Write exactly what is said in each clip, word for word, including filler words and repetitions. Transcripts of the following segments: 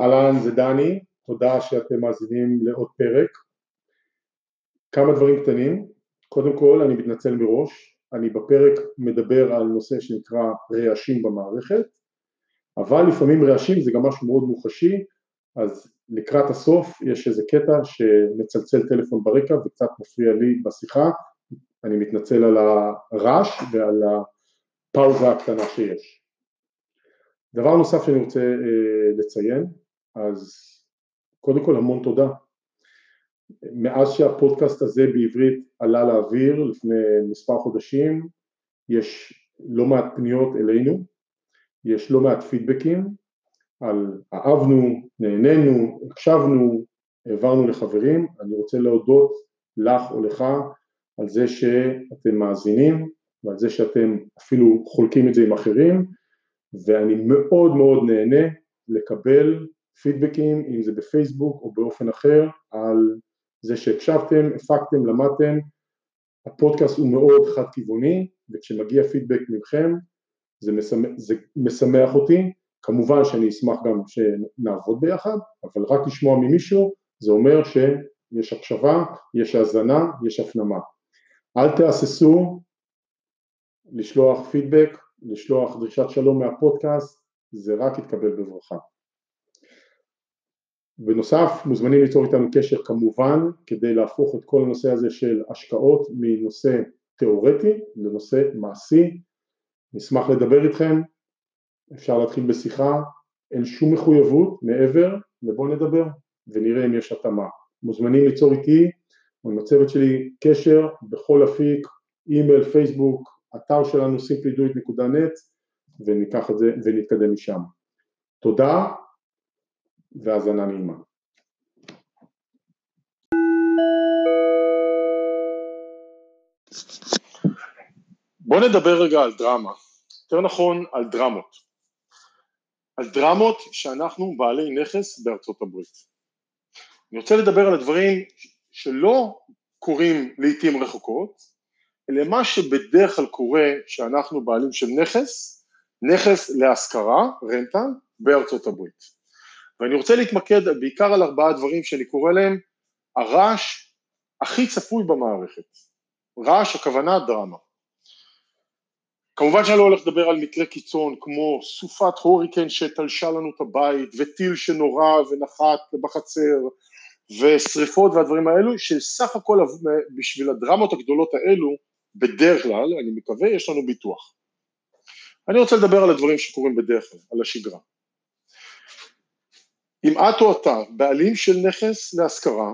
אהלן, זה דני, תודה שאתם מאזינים לעוד פרק. כמה דברים קטנים, קודם כל אני מתנצל מראש, אני בפרק מדבר על נושא שנקרא רעשים במערכת, אבל לפעמים רעשים זה גם משהו מאוד מוחשי, אז לקראת הסוף יש איזה קטע שמצלצל טלפון ברקע וקצת מפריע לי בשיחה, אני מתנצל על הרעש ועל הפאוזה הקטנה שיש. דבר נוסף שאני רוצה אה, לציין, אז קודם כל המון תודה. מאז שהפודקאסט הזה בעברית עלה לאוויר לפני מספר חודשים, יש לא מעט פניות אלינו, יש לא מעט פידבקים על אהבנו, נהנינו, הקשבנו, העברנו לחברים. אני רוצה להודות לך או לך על זה שאתם מאזינים ועל זה שאתם אפילו חולקים את זה עם אחרים, ואני מאוד מאוד נהנה לקבל פידבקים, אם זה בפייסבוק או באופן אחר, על זה שהקשבתם, הפקתם, למדתם. הפודקאסט הוא מאוד חד-כיווני, וכשמגיע פידבק מכם, זה משמח, זה משמח אותי. כמובן שאני אשמח גם שנעבוד ביחד, אבל רק לשמוע ממישהו, זה אומר שיש הקשבה, יש האזנה, יש הפנמה. אל תהססו לשלוח פידבק, לשלוח דרישת שלום מהפודקאסט, זה רק יתקבל בברכה. בנוסף, מוזמנים ליצור איתנו קשר כמובן, כדי להפוך את כל הנושא הזה של השקעות מנושא תיאורטי לנושא מעשי. נשמח לדבר איתכם, אפשר להתחיל בשיחה, אין שום מחויבות מעבר, ובואו נדבר ונראה אם יש התאמה. מוזמנים ליצור איתי או עם הצוות שלי קשר בכל אפיק, אימייל, פייסבוק, אתר שלנו simply dot net, וניקח את זה ונתקדם משם. תודה והאזנה נעימה. בוא נדבר רגע על דרמה, יותר נכון על דרמות, על דרמות שאנחנו בעלי נכס בארצות הברית. אני רוצה לדבר על הדברים שלא קורים לעתים רחוקות, למה שבדרך כלל קורה שאנחנו בעלים של נכס, נכס להשכרה, רנטה, בארצות הברית. ואני רוצה להתמקד בעיקר על ארבעה דברים שאני קורא להם, הרעש הכי צפוי במערכת. רעש, הכוונה, דרמה. כמובן שאני לא הולך לדבר על מקרה קיצון, כמו סופת הוריקן שתלשה לנו את הבית, וטיל שנורא ונחת בחצר, ושריפות והדברים האלו, שסך הכל בשביל הדרמות הגדולות האלו, בדרך כלל, אני מקווה, יש לנו ביטוח. אני רוצה לדבר על הדברים שקורים בדרך כלל, על השגרה. אם את או אתה בעלים של נכס להשכרה,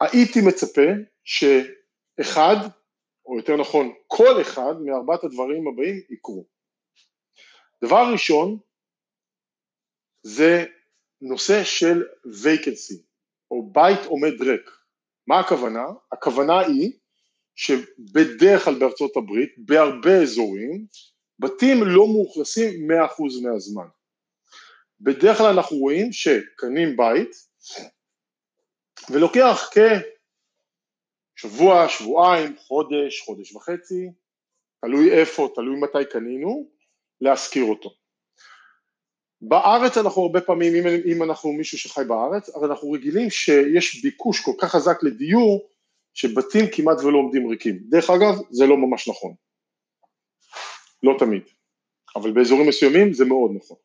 הייתי מצפה שאחד, או יותר נכון, כל אחד מארבעת הדברים הבאים יקרו. דבר ראשון, זה נושא של vacancy, או בית עומד ריק. מה הכוונה? הכוונה היא שבדרך כלל בארצות הברית, בהרבה אזורים, בתים לא מאוכלסים מאה אחוז מהזמן. בדרך כלל אנחנו רואים שקנים בית, ולוקח כשבוע, שבועיים, חודש, חודש וחצי, תלוי איפה, תלוי מתי קנינו, להשכיר אותו. בארץ אנחנו הרבה פעמים, אם אנחנו מישהו שחי בארץ, אבל אנחנו רגילים שיש ביקוש כל כך חזק לדיור, שבתים כמעט ולא עומדים ריקים. דרך אגב, זה לא ממש נכון. לא תמיד. אבל באזורים מסוימים זה מאוד נכון.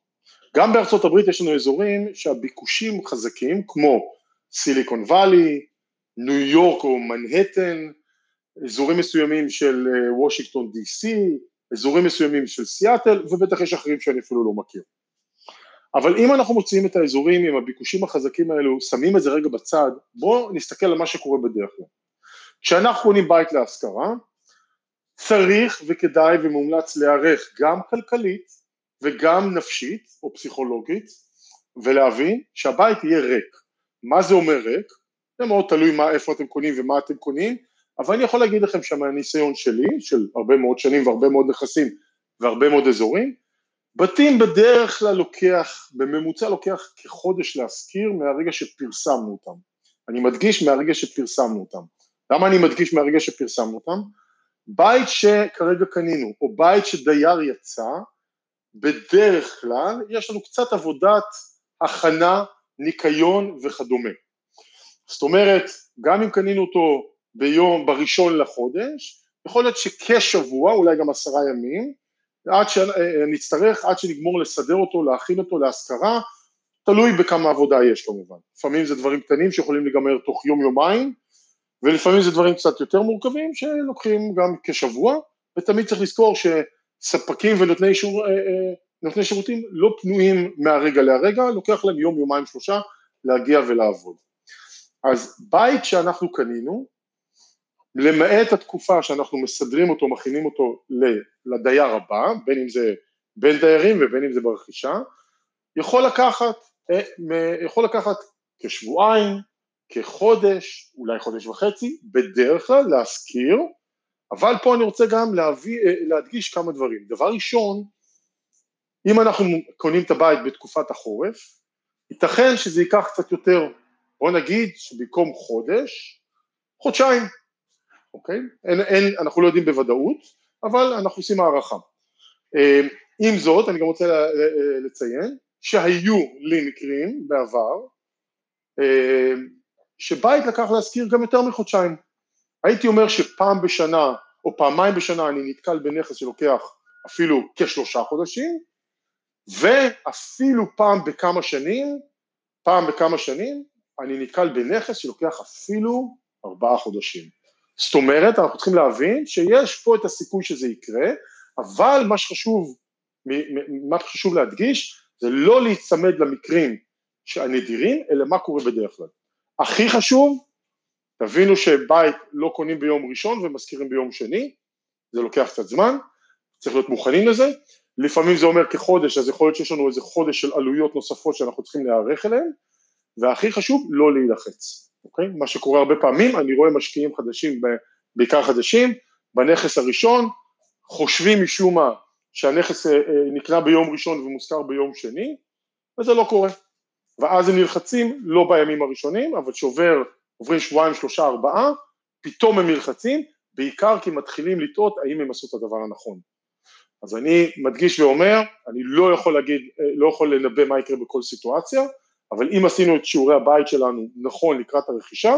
גם בארצות הברית יש לנו אזורים שהביקושים חזקים, כמו סיליקון וואלי, ניו יורק או מנהטן, אזורים מסוימים של וושינגטון די סי, אזורים מסוימים של סיאטל, ובטח יש אחרים שאני אפילו לא מכיר. אבל אם אנחנו מוצאים את האזורים עם הביקושים החזקים האלו, שמים את זה רגע בצד, בואו נסתכל על מה שקורה בדרך כלל. כשאנחנו קונים בית להשכרה, צריך וכדאי ומומלץ להיערך גם כלכלית וגם נפשית או פסיכולוגית, ולהבין שהבית יהיה ריק. מה זה אומר ריק? זה מאוד תלוי מה, איפה אתם קונים ומה אתם קונים, אבל אני יכול להגיד לכם שמהניסיון שלי, של הרבה מאוד שנים והרבה מאוד נכסים והרבה מאוד אזורים, בתים בדרך כלל לוקח, בממוצע לוקח כחודש להשכיר מהרגע שפרסמנו אותם. אני מדגיש מהרגע שפרסמנו אותם. למה אני מדגיש מהרגע שפרסמנו אותם? בית שכרגע קנינו, או בית שדייר יצא, בדרך כלל יש לנו קצת עבודת הכנה, ניקיון וכדומה. זאת אומרת, גם אם קנינו אותו ביום, בראשון לחודש, יכול להיות שכשבוע, אולי גם עשרה ימים, עד שנצטרך, עד שנגמור לסדר אותו, להכין אותו להשכרה, תלוי בכמה עבודה יש כמובן. לפעמים זה דברים קטנים שיכולים לגמר תוך יום יומיים, ולפעמים זה דברים קצת יותר מורכבים שלוקחים גם כשבוע, ותמיד צריך לזכור שספקים ונותני שור, נותני שירותים לא פנויים מהרגע להרגע, לוקח להם יום, יומיים, שלושה להגיע ולעבוד. אז בית שאנחנו קנינו, למעט התקופה שאנחנו מסדרים אותו, מכינים אותו לדייר הבא, בין אם זה בין דיירים ובין אם זה ברכישה, יכול לקחת, יכול לקחת כשבועיים, כחודש, אולי חודש וחצי, בדרך כלל להזכיר, אבל פה אני רוצה גם להביא, להדגיש כמה דברים. דבר ראשון, אם אנחנו קונים את הבית בתקופת החורף, ייתכן שזה ייקח קצת יותר, בוא נגיד שבמקום חודש, חודשיים, אוקיי? אין, אין, אנחנו לא יודעים בוודאות, אבל אנחנו עושים הערכה. עם זאת, אני גם רוצה לציין, שהיו לי מקרים בעבר, שבית לקח להזכיר גם יותר מחודשיים. הייתי אומר שפעם בשנה, או פעמיים בשנה, אני נתקל בנכס שלוקח אפילו כשלושה חודשים, ואפילו פעם בכמה שנים, פעם בכמה שנים, אני נתקל בנכס שלוקח אפילו ארבעה חודשים. זאת אומרת, אנחנו צריכים להבין שיש פה את הסיכוי שזה יקרה, אבל מה שחשוב, מה שחשוב להדגיש, זה לא להצמד למקרים הנדירים, אלא מה קורה בדרך כלל. הכי חשוב, תבינו שבית לא קונים ביום ראשון ומזכירים ביום שני, זה לוקח קצת זמן, צריך להיות מוכנים לזה, לפעמים זה אומר כחודש, אז יכול להיות שיש לנו איזה חודש של עלויות נוספות שאנחנו צריכים להיערך אליהן, והכי חשוב, לא להילחץ, אוקיי? מה שקורה הרבה פעמים, אני רואה משקיעים חדשים, בעיקר חדשים, בנכס הראשון, חושבים משום מה שהנכס נקנה ביום ראשון ומוזכר ביום שני, וזה לא קורה. ואז הם נלחצים, לא בימים הראשונים, אבל שעובר, עוברים שבועיים, שלושה, ארבעה, פתאום הם נלחצים, בעיקר כי מתחילים לטעות האם הם עשו את הדבר הנכון. אז אני מדגיש ואומר, אני לא יכול להגיד, לא יכול לנבא מה יקרה בכל סיטואציה, אבל אם עשינו את שיעורי הבית שלנו נכון לקראת הרכישה,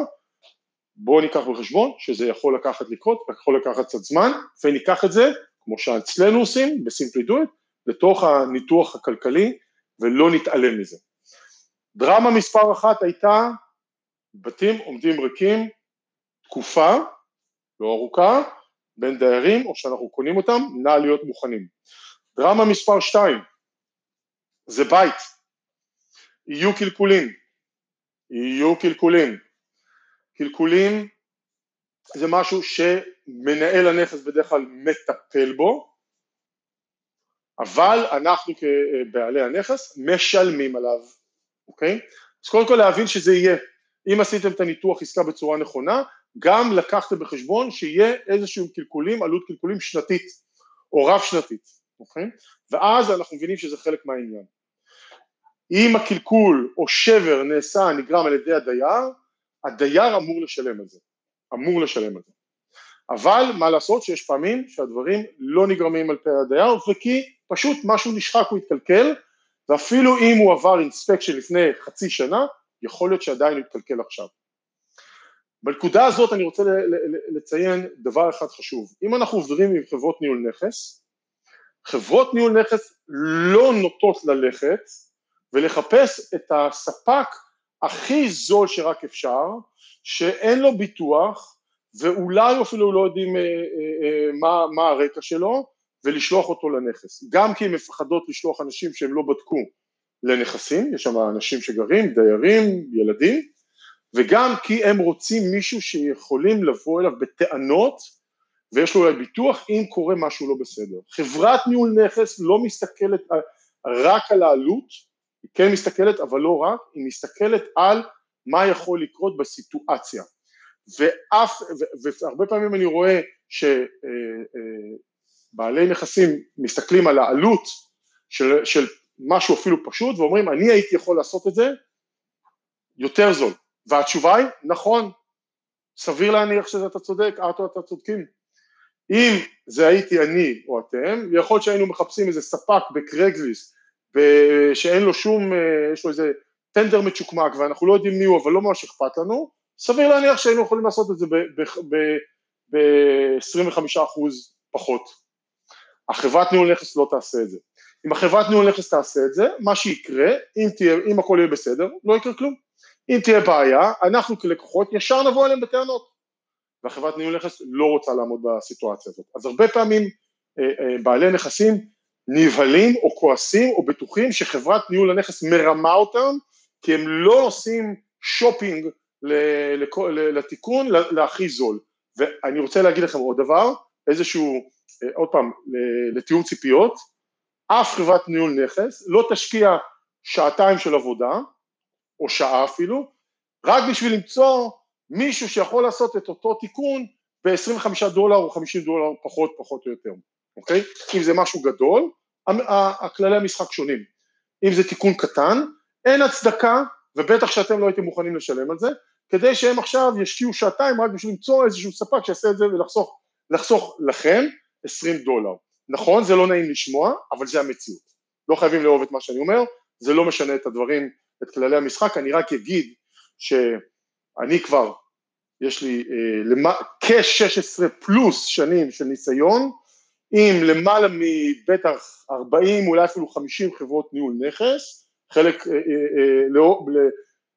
בואו ניקח בחשבון שזה יכול לקחת לקרות, יכול לקחת קצת זמן, וניקח את זה, כמו שאצלנו עושים, ב-Simply Do It, לתוך הניתוח הכלכלי, ולא נתעלם מזה. דרמה מספר אחת הייתה, בתים עומדים ריקים, תקופה, לא ארוכה, בין דיירים, או שאנחנו קונים אותם, נע להיות מוכנים. דרמה מספר שתיים, זה בית, יהיו קלקולים, יהיו קלקולים, קלקולים זה משהו שמנהל הנכס בדרך כלל מטפל בו, אבל אנחנו כבעלי הנכס משלמים עליו, אוקיי? אז קודם כל להבין שזה יהיה, אם עשיתם את הניתוח עסקה בצורה נכונה, גם לקחתם בחשבון שיהיה איזשהו קלקולים, עלות קלקולים שנתית או רב שנתית, אוקיי? ואז אנחנו מבינים שזה חלק מהעניין. אם הקלקול או שבר נעשה נגרם על ידי הדייר, הדייר אמור לשלם על זה, אמור לשלם על זה. אבל מה לעשות שיש פעמים שהדברים לא נגרמים על פי הדייר, וכי פשוט משהו נשחק והתקלקל, ואפילו אם הוא עבר אינספקשן לפני חצי שנה, יכול להיות שעדיין יתקלקל עכשיו. בנקודה הזאת אני רוצה לציין דבר אחד חשוב, אם אנחנו עוברים עם חברות ניהול נכס, חברות ניהול נכס לא נוטות ללכת, ולחפש את הספק הכי זול שרק אפשר, שאין לו ביטוח, ואולי אפילו לא יודעים מה, מה הרקע שלו, ולשלוח אותו לנכס. גם כי הן מפחדות לשלוח אנשים שהם לא בדקו לנכסים, יש שם אנשים שגרים, דיירים, ילדים, וגם כי הם רוצים מישהו שיכולים לבוא אליו בטענות, ויש לו אולי ביטוח אם קורה משהו לא בסדר. חברת ניהול נכס לא מסתכלת רק על העלות, היא כן מסתכלת, אבל לא רק, היא מסתכלת על מה יכול לקרות בסיטואציה, ואף, והרבה פעמים אני רואה שבעלי נכסים מסתכלים על העלות של, של משהו אפילו פשוט, ואומרים, אני הייתי יכול לעשות את זה יותר זול, והתשובה היא, נכון, סביר להניח שזה אתה צודק, את או אתה צודקים, אם זה הייתי אני או אתם, יכול להיות שהיינו מחפשים איזה ספק בקרייגליסט, ושאין לו שום, יש לו איזה טנדר מצ'וקמק, ואנחנו לא יודעים מי הוא, אבל לא ממש אכפת לנו, סביר להניח שהיינו יכולים לעשות את זה ב-עשרים וחמישה אחוז פחות. החברת ניהול נכס לא תעשה את זה. אם החברת ניהול נכס תעשה את זה, מה שיקרה, אם, תהיה, אם הכל יהיה בסדר, לא יקרה כלום. אם תהיה בעיה, אנחנו כלקוחות ישר נבוא אליהם בטענות, והחברת ניהול נכס לא רוצה לעמוד בסיטואציה הזאת. אז הרבה פעמים בעלי נכסים נבהלים או כועסים או בטוחים שחברת ניהול הנכס מרמה אותם, כי הם לא עושים שופינג לתיקון להכי זול. ואני רוצה להגיד לכם עוד דבר, איזשהו, עוד פעם, לתיאום ציפיות, אף חברת ניהול נכס לא תשקיע שעתיים של עבודה, או שעה אפילו, רק בשביל למצוא מישהו שיכול לעשות את אותו תיקון ב-עשרים וחמישה דולר או חמישים דולר פחות, פחות או יותר, אוקיי? אם זה משהו גדול, הכללי המשחק שונים. אם זה תיקון קטן, אין הצדקה, ובטח שאתם לא הייתם מוכנים לשלם על זה, כדי שהם עכשיו ישקיעו שעתיים רק בשביל למצוא איזשהו ספק שיעשה את זה ולחסוך, לחסוך לכם עשרים דולר. נכון, זה לא נעים לשמוע, אבל זה המציאות. לא חייבים לאהוב את מה שאני אומר, זה לא משנה את הדברים, את כללי המשחק. אני רק אגיד שאני כבר, יש לי אה, כ-שש עשרה פלוס שנים של ניסיון, עם למעלה מבטח ארבעים, אולי אפילו חמישים חברות ניהול נכס, חלק אה, אה, אה, לא,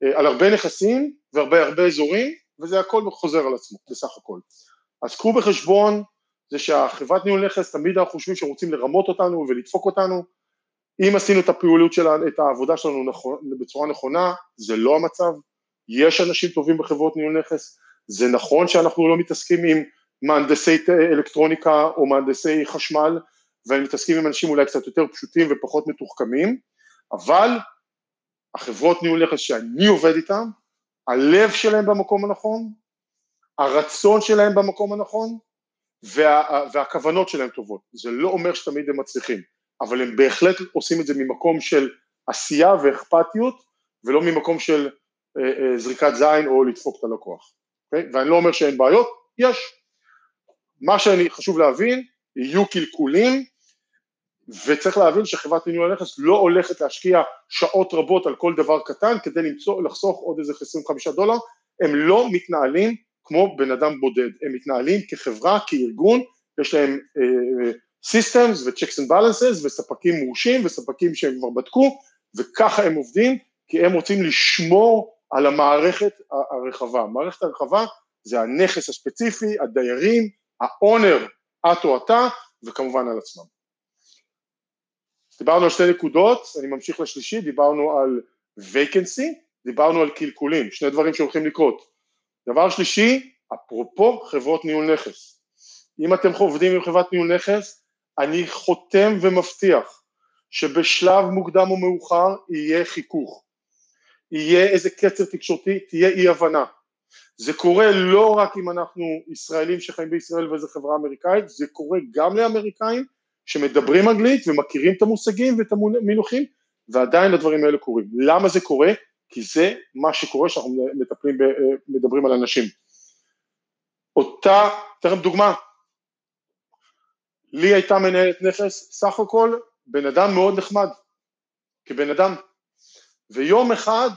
אה, על הרבה נכסים והרבה הרבה אזורים, וזה הכל חוזר על עצמו, בסך הכל. אז קחו בחשבון, זה שהחברת ניהול נכס, תמיד אנחנו חושבים שרוצים לרמות אותנו ולדפוק אותנו. אם עשינו את הפעילות שלנו, את העבודה שלנו נכון, בצורה נכונה, זה לא המצב. יש אנשים טובים בחברות ניהול נכס, זה נכון שאנחנו לא מתעסקים עם מהנדסי אלקטרוניקה או מהנדסי חשמל, ומתעסקים עם אנשים אולי קצת יותר פשוטים ופחות מתוחכמים, אבל החברות ניהול נכס שאני עובד איתם, הלב שלהם במקום הנכון, הרצון שלהם במקום הנכון, וה, והכוונות שלהם טובות. זה לא אומר שתמיד הם מצליחים, אבל הם בהחלט עושים את זה ממקום של עשייה ואכפתיות, ולא ממקום של אה, אה, זריקת זין או לדפוק את הלקוח. Okay? ואני לא אומר שאין בעיות, יש. מה שאני חשוב להבין, יהיו קלקולים, וצריך להבין שחברת ניהול הנכס לא הולכת להשקיע שעות רבות על כל דבר קטן, כדי למצוא, לחסוך עוד איזה עשרים וחמישה דולר, הם לא מתנהלים כמו בן אדם בודד, הם מתנהלים כחברה, כארגון, יש להם אה, systems ו-checks and balances, וספקים מורשים, וספקים שהם כבר בדקו, וככה הם עובדים, כי הם רוצים לשמור על המערכת הרחבה. המערכת הרחבה זה הנכס הספציפי, הדיירים, האונר, את או אתה, וכמובן על עצמם. דיברנו על שתי נקודות, אני ממשיך לשלישי, דיברנו על vacancy, דיברנו על קלקולים, שני דברים שהולכים לקרות. דבר שלישי, אפרופו חברות ניהול נכס. אם אתם עובדים עם חברת ניהול נכס, אני חותם ומבטיח שבשלב מוקדם או מאוחר יהיה חיכוך, יהיה איזה קצר תקשורתי, תהיה אי הבנה. זה קורה לא רק אם אנחנו ישראלים שחיים בישראל ואיזו חברה אמריקאית, זה קורה גם לאמריקאים שמדברים אנגלית ומכירים את המושגים ואת המינוחים, ועדיין הדברים האלה קורים. למה זה קורה? כי זה מה שקורה שאנחנו מטפלים ב, מדברים על אנשים. אותה, תכף דוגמה, לי הייתה מנהלת נכס, סך הכל בן אדם מאוד נחמד, כבן אדם, ויום אחד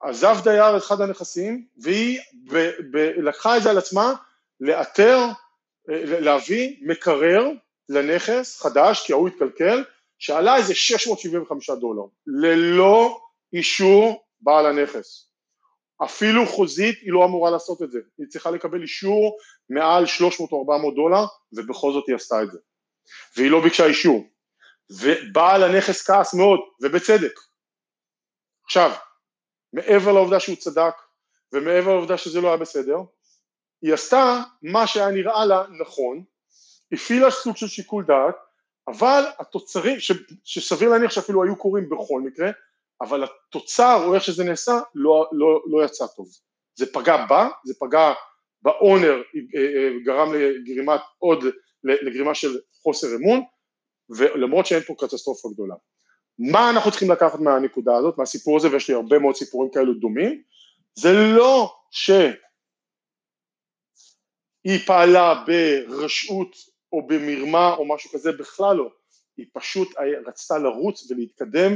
עזב דייר אחד הנכסים, והיא ב, ב, לקחה את זה על עצמה, לאתר, להביא מקרר לנכס חדש, כי הוא התקלקל, שעלה איזה שש מאות שבעים וחמישה דולר, ללא אישור בעל הנכס, אפילו חוזית היא לא אמורה לעשות את זה, היא צריכה לקבל אישור מעל שלוש מאות או ארבע מאות דולר, ובכל זאת היא עשתה את זה, והיא לא ביקשה אישור, ובעל הנכס כעס מאוד, ובצדק. עכשיו, מעבר לעובדה שהוא צדק, ומעבר לעובדה שזה לא היה בסדר, היא עשתה מה שהיה נראה לה נכון, הפעילה סוג של שיקול דעת, אבל התוצרים, ש, שסביר להניח שאפילו היו קורים בכל מקרה, אבל התוצר או איך שזה נעשה לא, לא, לא יצא טוב. זה פגע בה, זה פגע באונר, גרם לגרימת עוד, לגרימה של חוסר אמון, ולמרות שאין פה קטסטרופה גדולה. מה אנחנו צריכים לקחת מהנקודה הזאת, מהסיפור הזה, ויש לי הרבה מאוד סיפורים כאלו דומים, זה לא שהיא פעלה ברשעות או במרמה או משהו כזה, בכלל לא. היא פשוט רצתה לרוץ ולהתקדם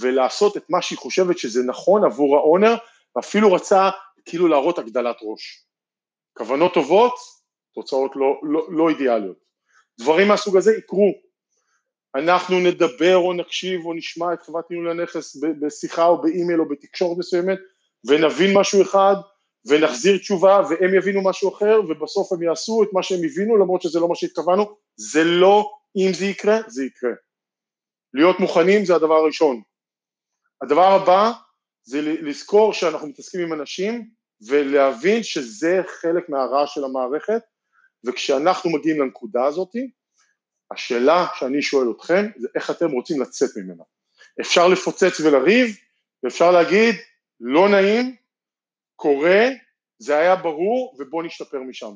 ולעשות את מה שהיא חושבת שזה נכון עבור האונר, ואפילו רצה כאילו להראות הגדלת ראש. כוונות טובות, תוצאות לא, לא, לא אידיאליות. דברים מהסוג הזה יקרו. אנחנו נדבר או נקשיב או נשמע את חברת ניהול הנכס בשיחה או באימייל או בתקשורת מסוימת, ונבין משהו אחד, ונחזיר תשובה, והם יבינו משהו אחר, ובסוף הם יעשו את מה שהם הבינו, למרות שזה לא מה שהתכוונו. זה לא, אם זה יקרה, זה יקרה. להיות מוכנים זה הדבר הראשון. הדבר הבא, זה לזכור שאנחנו מתעסקים עם אנשים, ולהבין שזה חלק מהרעה של המערכת, וכשאנחנו מגיעים לנקודה הזאת, השאלה שאני שואל אתכם, זה איך אתם רוצים לצאת ממנה. אפשר לפוצץ ולריב, ואפשר להגיד, לא נעים, קורה, זה היה ברור, ובוא נשתפר משם.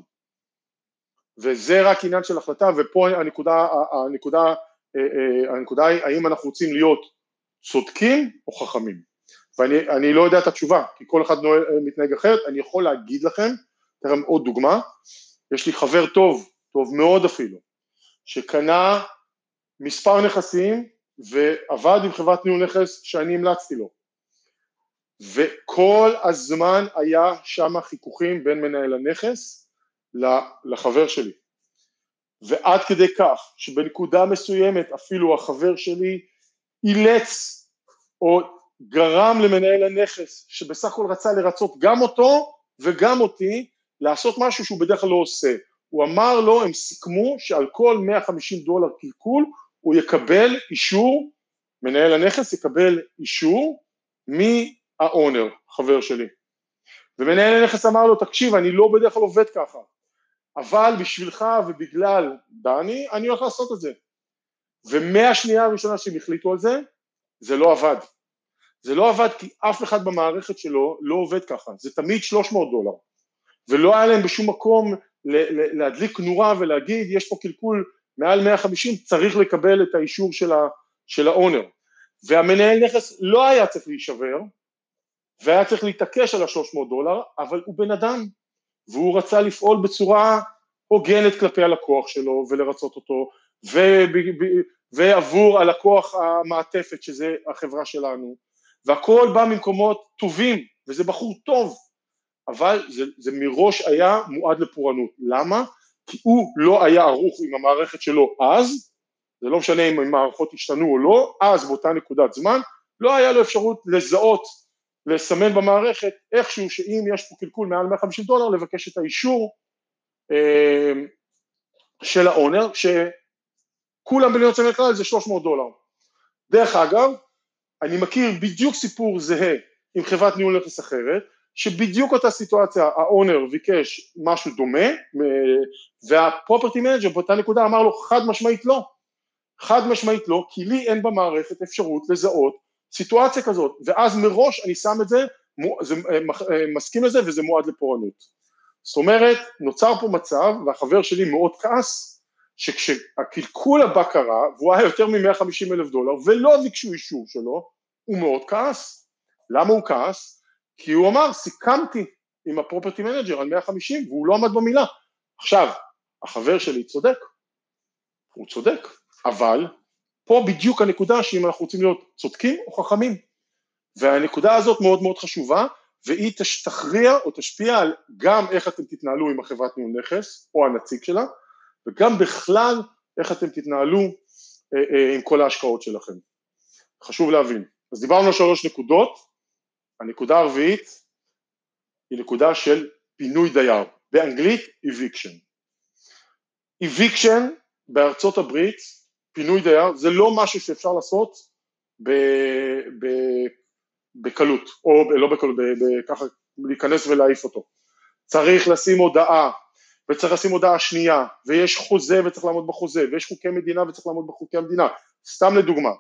וזה רק עניין של החלטה, ופה הנקודה, הנקודה, הנקודה היא, האם אנחנו רוצים להיות צודקים או חכמים. ואני אני לא יודע את התשובה, כי כל אחד מתנהג אחרת. אני יכול להגיד לכם, תראה עוד דוגמה, יש לי חבר טוב, טוב מאוד אפילו, שקנה מספר נכסים, ועבד עם חברת ניהול נכס שאני המלצתי לו. וכל הזמן היה שם חיכוכים בין מנהל הנכס לחבר שלי, ועד כדי כך שבנקודה מסוימת אפילו החבר שלי אילץ או גרם למנהל הנכס שבסך הכל רצה לרצות גם אותו וגם אותי לעשות משהו שהוא בדרך כלל לא עושה. הוא אמר לו, הם סיכמו שעל כל מאה וחמישים דולר קלקול הוא יקבל אישור, מנהל הנכס יקבל אישור מי האונר, חבר שלי. ומנהל הנכס אמר לו, תקשיב, אני לא בדרך כלל עובד ככה, אבל בשבילך ובגלל דני, אני הולך לעשות את זה. ומהשנייה הראשונה שהם החליטו על זה, זה לא עבד. זה לא עבד כי אף אחד במערכת שלו לא עובד ככה, זה תמיד שלוש מאות דולר. ולא היה להם בשום מקום להדליק נורה ולהגיד, יש פה קלקול מעל מאה וחמישים, צריך לקבל את האישור של האונר. והמנהל נכס לא היה צריך להישבר, והיה צריך להתעקש על ה-שלוש מאות דולר, אבל הוא בן אדם, והוא רצה לפעול בצורה הוגנת כלפי הלקוח שלו, ולרצות אותו, ועבור הלקוח המעטפת, שזה החברה שלנו, והכל בא ממקומות טובים, וזה בחור טוב, אבל זה, זה מראש היה מועד לפורענות. למה? כי הוא לא היה ערוך עם המערכת שלו אז, זה לא משנה אם המערכות השתנו או לא, אז באותה נקודת זמן, לא היה לו אפשרות לזהות, לסמן במערכת איכשהו שאם יש פה קלקול מעל מאה וחמישים דולר, לבקש את האישור אה, של האונר, שכולם בלעיות סמל כלל זה שלוש מאות דולר. דרך אגב, אני מכיר בדיוק סיפור זהה עם חברת ניהול נכס אחרת, שבדיוק אותה סיטואציה, האונר ביקש משהו דומה, והפרופרטי מנג'ר באותה נקודה אמר לו, חד משמעית לא, חד משמעית לא, כי לי אין במערכת אפשרות לזהות, סיטואציה כזאת, ואז מראש אני שם את זה, זה מסכים לזה וזה מועד לפורענות. זאת אומרת, נוצר פה מצב, והחבר שלי מאוד כעס, שכשהקלקול הבא קרה, והוא היה יותר מ-מאה וחמישים אלף דולר, ולא ביקשו אישור שלו, הוא מאוד כעס. למה הוא כעס? כי הוא אמר, סיכמתי עם הפרופרטי מנג'ר על מאה וחמישים, והוא לא עמד במילה. עכשיו, החבר שלי צודק, הוא צודק, אבל פה בדיוק הנקודה שאם אנחנו רוצים להיות צודקים או חכמים, והנקודה הזאת מאוד מאוד חשובה, והיא תכריע או תשפיע על גם איך אתם תתנהלו עם החברת ניהול נכס, או הנציג שלה, וגם בכלל איך אתם תתנהלו אה, אה, עם כל ההשקעות שלכם. חשוב להבין. אז דיברנו על שלוש נקודות, הנקודה הרביעית היא נקודה של פינוי דייר, באנגלית eviction. eviction בארצות הברית, פינוי דייר, זה לא משהו שאפשר לעשות בקלות, או לא בקלות, ככה להיכנס ולהעיף אותו. צריך לשים הודעה, וצריך לשים הודעה שנייה, ויש חוזה וצריך לעמוד בחוזה, ויש חוקי מדינה וצריך לעמוד בחוקי המדינה. סתם לדוגמה,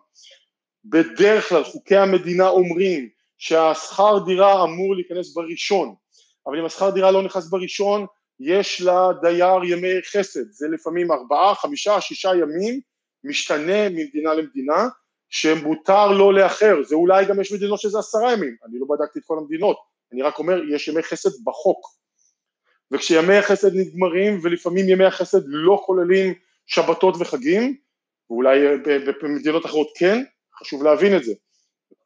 בדרך כלל חוקי המדינה אומרים שהשכר דירה אמור להיכנס בראשון, אבל אם השכר דירה לא נכנס בראשון, יש לדייר ימי חסד, זה לפעמים ארבעה, חמישה, שישה ימים, משתנה ממדינה למדינה, שמותר לו לאחר, זה אולי גם יש מדינות שזה עשרה ימים, אני לא בדקתי את כל המדינות, אני רק אומר, יש ימי חסד בחוק, וכשימי החסד נגמרים, ולפעמים ימי החסד לא כוללים שבתות וחגים, ואולי במדינות אחרות כן, חשוב להבין את זה.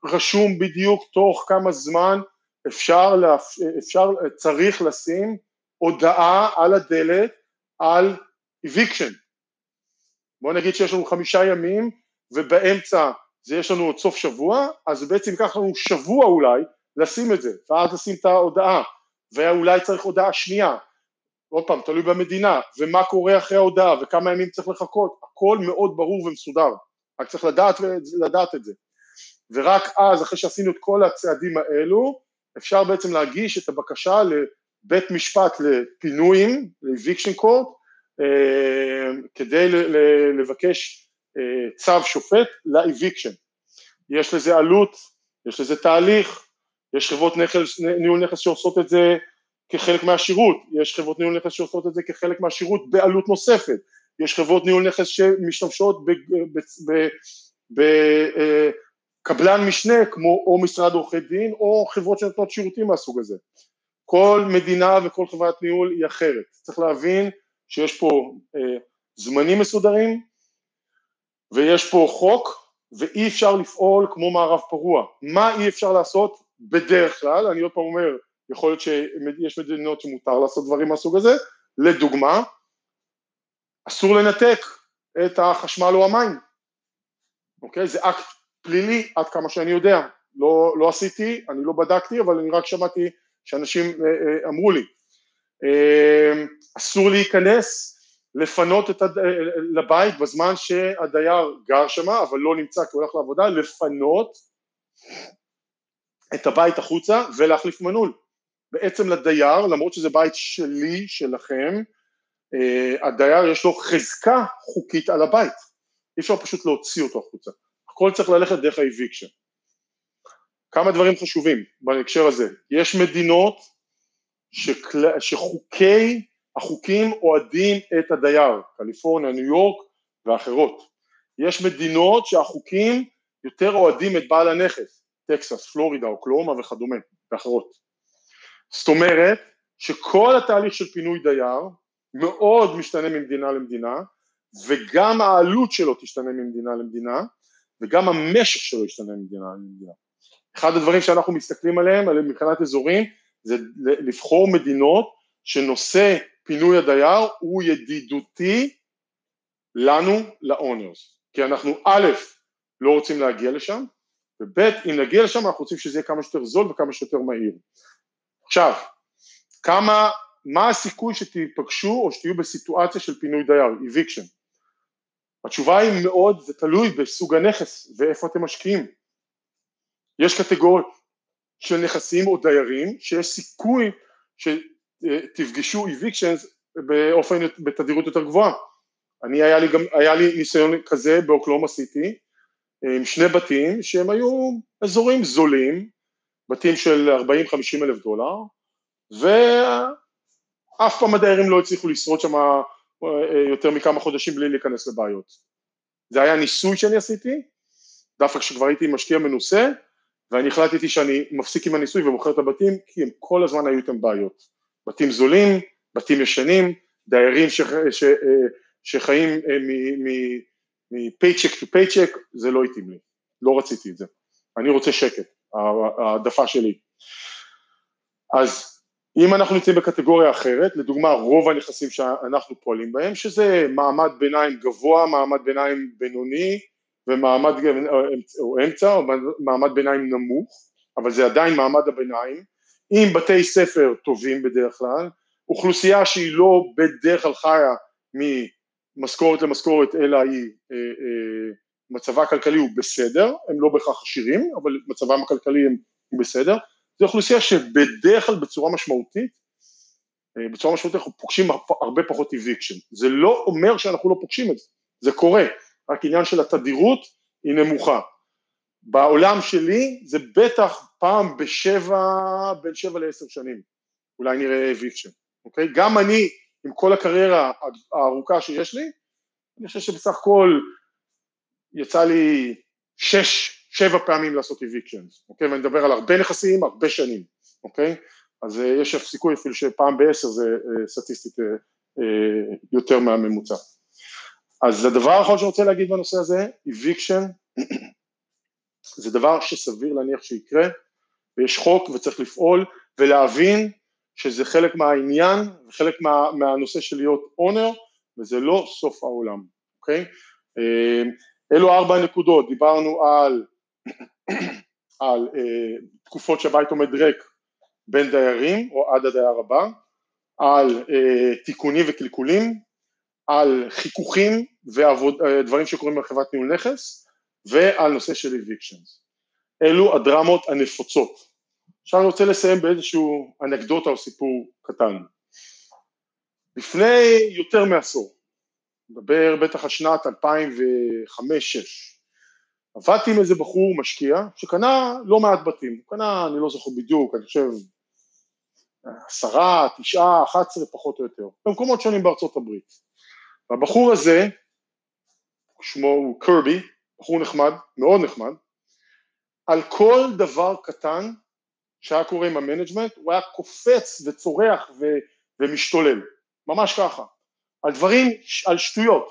רשום בדיוק תוך כמה זמן אפשר, אפשר, צריך לשים הודעה על הדלת, על eviction. בוא נגיד שיש לנו חמישה ימים, ובאמצע זה יש לנו עוד סוף שבוע, אז בעצם ייקח לנו שבוע אולי לשים את זה, ואז לשים את ההודעה, ואולי צריך הודעה שנייה, עוד פעם, תלוי במדינה, ומה קורה אחרי ההודעה, וכמה ימים צריך לחכות, הכל מאוד ברור ומסודר, רק צריך לדעת, לדעת את זה, ורק אז, אחרי שעשינו את כל הצעדים האלו, אפשר בעצם להגיש את הבקשה לבית משפט לפינויים, לאביקשן קורט, כדי לבקש צו שופט לאביקשן. יש לזה עלות, יש לזה תהליך, יש חברות ניהול נכס שעושות את זה כחלק מהשירות, יש חברות ניהול נכס שעושות את זה כחלק מהשירות בעלות נוספת, יש חברות ניהול נכס שמשתמשות בקבלן משנה כמו או משרד עורכי דין או חברות שנותנות שירותים מהסוג הזה. כל מדינה וכל חברת ניהול היא אחרת, צריך להבין שיש פה זמנים מסודרים ויש פה חוק ואי אפשר לפעול כמו מערב פרוע. מה אי אפשר לעשות? בדרך כלל, אני עוד פעם אומר, יכול להיות שיש מדינות שמותר לעשות דברים מהסוג הזה, לדוגמה, אסור לנתק את החשמל או המים, אוקיי? זה אקט פלילי, עד כמה שאני יודע, לא, לא עשיתי, אני לא בדקתי, אבל אני רק שמעתי שאנשים אמרו לי, אסור להיכנס, לפנות את הד... לבית בזמן שהדייר גר שמה, אבל לא נמצא כי הולך לעבודה, לפנות, את הבית החוצה ולהחליף מנעול. בעצם לדייר, למרות שזה בית שלי, שלכם, הדייר יש לו חזקה חוקית על הבית. אי אפשר פשוט להוציא אותו החוצה. הכל צריך ללכת דרך האביקשן. כמה דברים חשובים בהקשר הזה. יש מדינות שכל... שחוקי, החוקים אוהדים את הדייר, קליפורניה, ניו יורק ואחרות. יש מדינות שהחוקים יותר אוהדים את בעל הנכס. טקסס, פלורידה, אוקלאומה וכדומה, ואחרות. זאת אומרת, שכל התהליך של פינוי דייר, מאוד משתנה ממדינה למדינה, וגם העלות שלו תשתנה ממדינה למדינה, וגם המשך שלו ישתנה ממדינה למדינה. אחד הדברים שאנחנו מסתכלים עליהם, על מבחינת אזורים, זה לבחור מדינות, שנושא פינוי הדייר, הוא ידידותי לנו, לאונרס. כי אנחנו א', לא רוצים להגיע לשם, ובית, אם נגיע לשם, אנחנו רוצים שזה יהיה כמה שיותר זול וכמה שיותר מהיר. עכשיו, כמה, מה הסיכוי שתיפגשו או שתהיו בסיטואציה של פינוי דייר, eviction? התשובה היא מאוד, זה תלוי בסוג הנכס ואיפה אתם משקיעים. יש קטגוריות של נכסים או דיירים, שיש סיכוי שתפגשו evictions באופן, בתדירות יותר גבוהה. אני, היה לי גם, היה לי ניסיון כזה באוקלאומה סיטי, עם שני בתים שהם היו אזורים זולים, בתים של ארבעים עד חמישים אלף דולר, ואף פעם הדיירים לא הצליחו לשרוד שם יותר מכמה חודשים בלי להיכנס לבעיות. זה היה ניסוי שאני עשיתי, דווקא כשכבר הייתי משקיע מנוסה, ואני החלטתי שאני מפסיק עם הניסוי ומוכר את הבתים, כי הם כל הזמן היו איתם בעיות. בתים זולים, בתים ישנים, דיירים ש... ש... שחיים מ... מ... מפייצ'ק לפייצ'ק, זה לא התאים לי, לא רציתי את זה, אני רוצה שקט, העדפה שלי. אז אם אנחנו נמצאים בקטגוריה אחרת, לדוגמה רוב הנכסים שאנחנו פועלים בהם, שזה מעמד ביניים גבוה, מעמד ביניים בינוני, ומעמד או אמצע, או מעמד ביניים נמוך, אבל זה עדיין מעמד הביניים, עם בתי ספר טובים בדרך כלל, אוכלוסייה שהיא לא בדרך כלל חיה מ... משכורת למשכורת, אלא היא, אה, אה, מצבה הכלכלי הוא בסדר, הם לא בהכרח עשירים, אבל מצבם הכלכלי הם, הוא בסדר, זו אוכלוסייה שבדרך כלל בצורה משמעותית, אה, בצורה משמעותית אנחנו פוגשים הרבה פחות eviction, זה לא אומר שאנחנו לא פוגשים את זה, זה קורה, רק עניין של התדירות היא נמוכה, בעולם שלי זה בטח פעם בשבע, בין שבע לעשר שנים, אולי נראה eviction, אוקיי? גם אני, עם כל הקריירה הארוכה שיש לי, אני חושב שבסך הכל יצא לי שש, שבע פעמים לעשות evictions, אוקיי? ואני מדבר על הרבה נכסים, הרבה שנים, אוקיי? אז יש סיכוי אפילו שפעם בעשר זה סטטיסטית יותר מהממוצע. אז הדבר האחרון שרוצה להגיד בנושא הזה, eviction, זה דבר שסביר להניח שיקרה, ויש חוק וצריך לפעול, ולהבין שזה חלק מהעניין, וחלק מה, מהנושא של להיות honor, וזה לא סוף העולם, אוקיי? אלו ארבע נקודות, דיברנו על, על תקופות שהבית עומד ריק, בין דיירים או עד הדייר הבא, על אה, תיקונים וקלקולים, על חיכוכים ודברים אה, שקורים בחברת ניהול נכס, ועל נושא של evictions. אלו הדרמות הנפוצות. עכשיו אני רוצה לסיים באיזשהו אנקדוטה או סיפור קטן. לפני יותר מעשור, מדבר בטח השנת אלפיים וחמש אלפיים ושש, עבדתי עם איזה בחור משקיע שקנה לא מעט בתים, הוא קנה, אני לא זוכר בדיוק, אני חושב עשרה, תשעה, אחת עשרה פחות או יותר, במקומות שונים בארצות הברית. והבחור הזה, שמו הוא קרבי, בחור נחמד, מאוד נחמד, על כל דבר קטן שהיה קורה עם המנג'מנט, הוא היה קופץ וצורח ו, ומשתולל, ממש ככה, על דברים, על שטויות,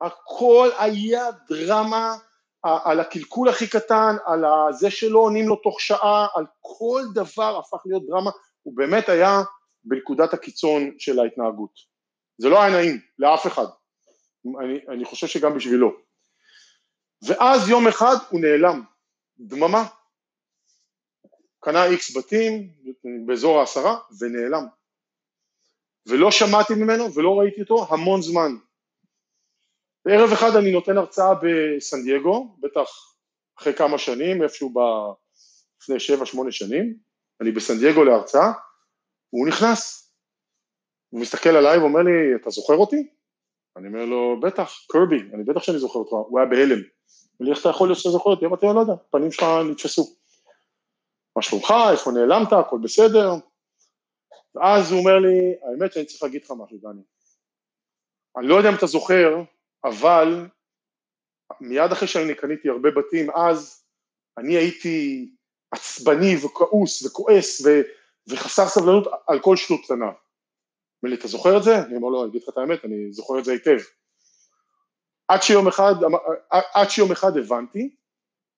הכל היה דרמה, על הקלקול הכי קטן, על זה שלא עונים לו תוך שעה, על כל דבר הפך להיות דרמה, הוא באמת היה בנקודת הקיצון של ההתנהגות. זה לא היה נעים, לאף אחד. אני, אני חושב שגם בשבילו. ואז יום אחד הוא נעלם, דממה. קנה איקס בתים, באזור העשרה, ונעלם. ולא שמעתי ממנו, ולא ראיתי אותו המון זמן. בערב אחד אני נותן הרצאה בסן דייגו, בטח אחרי כמה שנים, איפשהו לפני שבע, שמונה שנים, אני בסן דייגו להרצאה, והוא נכנס, הוא מסתכל עליי ואומר לי, אתה זוכר אותי? אני אומר לו, בטח, קרבי, אני בטח שאני זוכר אותך, הוא היה בהלם, ולך אתה יכול להיות שאתה זוכר אותי, אמרתי, אני לא יודע, הפנים שלך נתפסו, מה שלומך, איפה נעלמת, הכל בסדר, ואז הוא אומר לי, האמת שאני צריך להגיד לך משהו, דני, אני לא יודע אם אתה זוכר, אבל מיד אחרי שאני קניתי הרבה בתים, אז אני הייתי עצבני וכעוס וכועס ו, וחסר סבלנות על כל שטות קטנה. אמר לי, אתה זוכר את זה? אני אמר לו, אני אגיד לך את האמת, אני זוכר את זה היטב. עד שיום אחד, עד שיום אחד הבנתי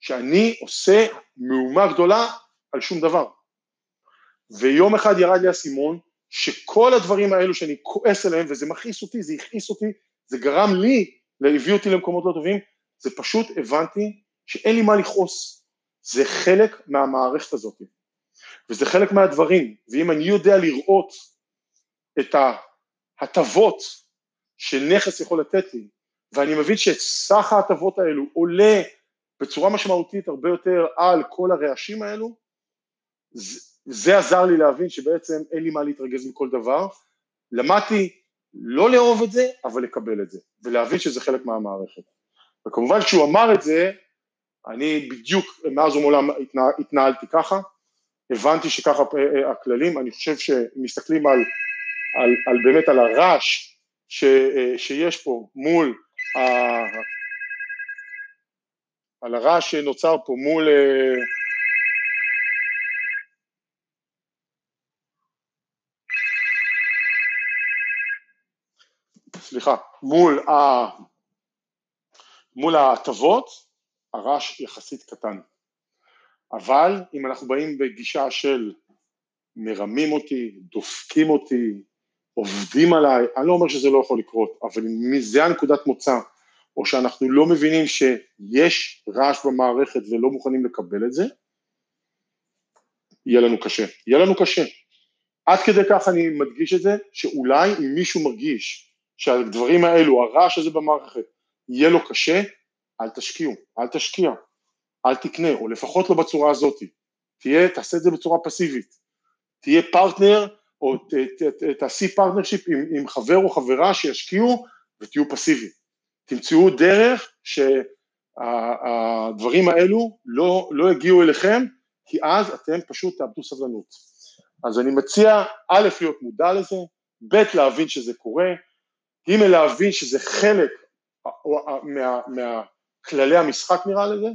שאני עושה מהומה גדולה על שום דבר. ויום אחד ירד לי הסימון שכל הדברים האלו שאני כועס עליהם, וזה מכעיס אותי, זה הכעיס אותי, זה גרם לי, להביא אותי למקומות לא טובים, זה פשוט הבנתי שאין לי מה לכעוס, זה חלק מהמערכת הזאת, וזה חלק מהדברים, ואם אני יודע לראות את ההטבות שנכס יכול לתת לי, ואני מבין שאת סך ההטבות האלו עולה בצורה משמעותית הרבה יותר על כל הרעשים האלו, זה, זה עזר לי להבין שבעצם אין לי מה להתרגז מכל דבר, למדתי, לא לאהוב את זה, אבל לקבל את זה, ולהבין שזה חלק מהמערכת. וכמובן כשהוא אמר את זה, אני בדיוק מאז ומעולם התנה, התנהלתי ככה, הבנתי שככה הכללים, אני חושב שמסתכלים על, על, על באמת על הרעש ש, שיש פה מול, ה, על הרעש שנוצר פה מול, סליחה, מול, ה... מול ההטבות, הרעש יחסית קטן. אבל אם אנחנו באים בגישה של מרמים אותי, דופקים אותי, עובדים עליי, אני לא אומר שזה לא יכול לקרות, אבל אם זה הנקודת מוצא, או שאנחנו לא מבינים שיש רעש במערכת ולא מוכנים לקבל את זה, יהיה לנו קשה, יהיה לנו קשה. עד כדי כך אני מדגיש את זה, שאולי אם מישהו מרגיש, שהדברים האלו, הרעש הזה במערכת, יהיה לו קשה, אל תשקיעו, אל תשקיע, אל תקנה, או לפחות לא בצורה הזאת, תהיה, תעשה את זה בצורה פסיבית, תהיה פרטנר, או ת, ת, ת, תעשי פרטנרשיפ עם, עם חבר או חברה שישקיעו, ותהיו פסיביים, תמצאו דרך שהדברים האלו לא, לא הגיעו אליכם, כי אז אתם פשוט תאבדו סבלנות. אז אני מציע, א' להיות מודע לזה, ב' להבין שזה קורה, ג' להבין שזה חלק מהכללי המשחק נראה לזה,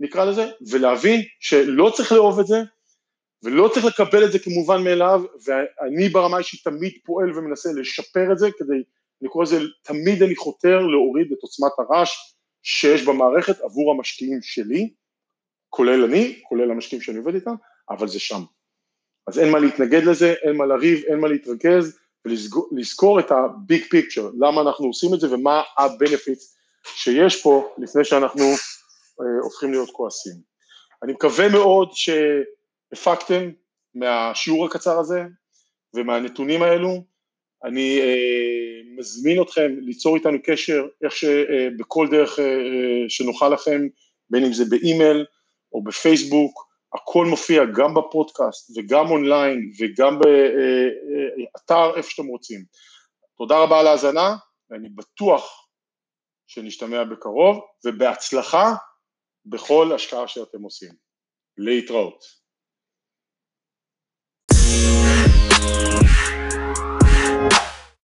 נקרא לזה, ולהבין שלא צריך לאהוב את זה, ולא צריך לקבל את זה כמובן מאליו, ואני ברמה אישית תמיד פועל ומנסה לשפר את זה, כדי אני קורא לזה, תמיד אני חותר להוריד את עוצמת הרעש שיש במערכת עבור המשקיעים שלי, כולל אני, כולל המשקיעים שאני עובד איתם, אבל זה שם. אז אין מה להתנגד לזה, אין מה לריב, אין מה להתרכז, ולזכור את ה-big picture, למה אנחנו עושים את זה ומה ה-benefits שיש פה, לפני שאנחנו אה, הופכים להיות כועסים. אני מקווה מאוד שהפקתם מהשיעור הקצר הזה, ומהנתונים האלו. אני אה, מזמין אתכם ליצור איתנו קשר, איך שבכל אה, דרך אה, שנוכל לכם, בין אם זה באימייל או בפייסבוק, הכל מופיע גם בפודקאסט וגם אונליין וגם באתר איפה שאתם רוצים. תודה רבה על ההאזנה, ואני בטוח שנשתמע בקרוב, ובהצלחה בכל השקעה שאתם עושים. להתראות.